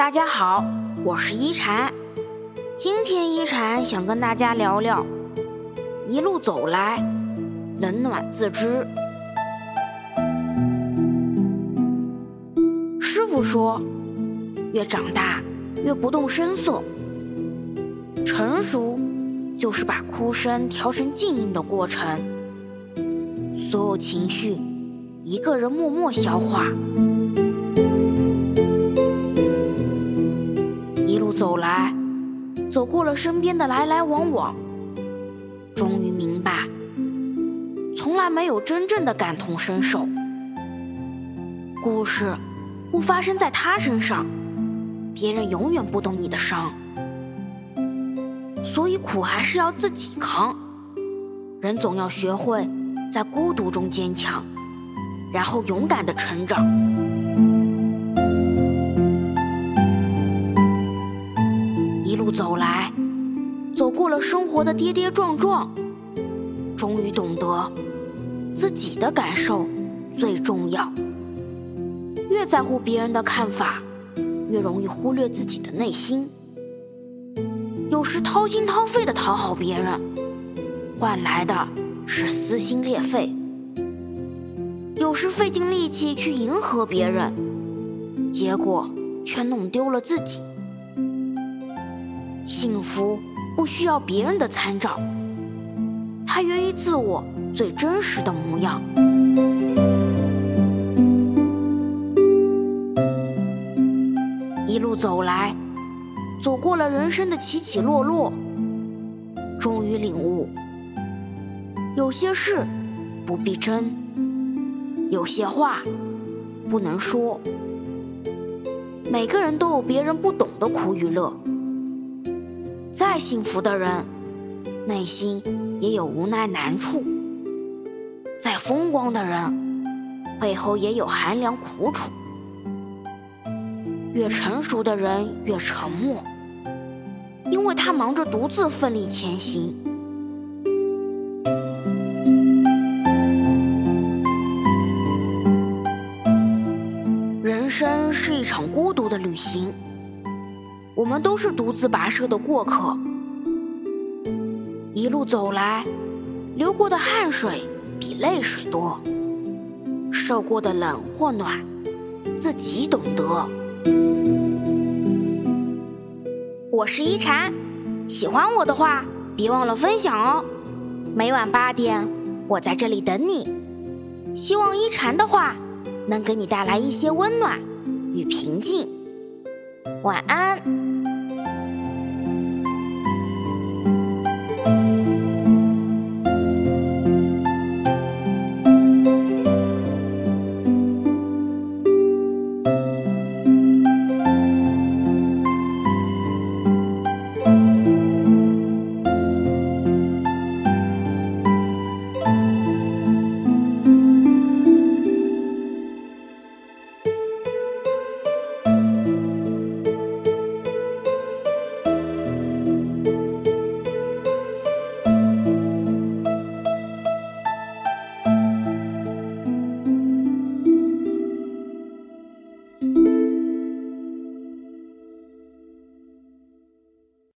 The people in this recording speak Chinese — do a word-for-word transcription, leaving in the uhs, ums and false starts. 大家好，我是一禅。今天一禅想跟大家聊聊，一路走来，冷暖自知。师父说，越长大越不动声色，成熟就是把哭声调成静音的过程，所有情绪一个人默默消化。一路走来，走过了身边的来来往往，终于明白，从来没有真正的感同身受。故事不发生在他身上，别人永远不懂你的伤，所以苦还是要自己扛。人总要学会在孤独中坚强，然后勇敢地成长。一路走来，走过了生活的跌跌撞撞，终于懂得自己的感受最重要。越在乎别人的看法，越容易忽略自己的内心。有时掏心掏肺地讨好别人，换来的是撕心裂肺。有时费尽力气去迎合别人，结果却弄丢了自己。幸福不需要别人的参照，它源于自我最真实的模样。一路走来，走过了人生的起起落落，终于领悟，有些事不必争，有些话不能说。每个人都有别人不懂的苦与乐，再幸福的人内心也有无奈难处，再风光的人背后也有寒凉苦楚。越成熟的人越沉默，因为他忙着独自奋力前行。人生是一场孤独的旅行，我们都是独自跋涉的过客。一路走来，流过的汗水比泪水多，受过的冷或暖，自己懂得。我是一禅，喜欢我的话别忘了分享哦。每晚八点我在这里等你，希望一禅的话能给你带来一些温暖与平静。晚安。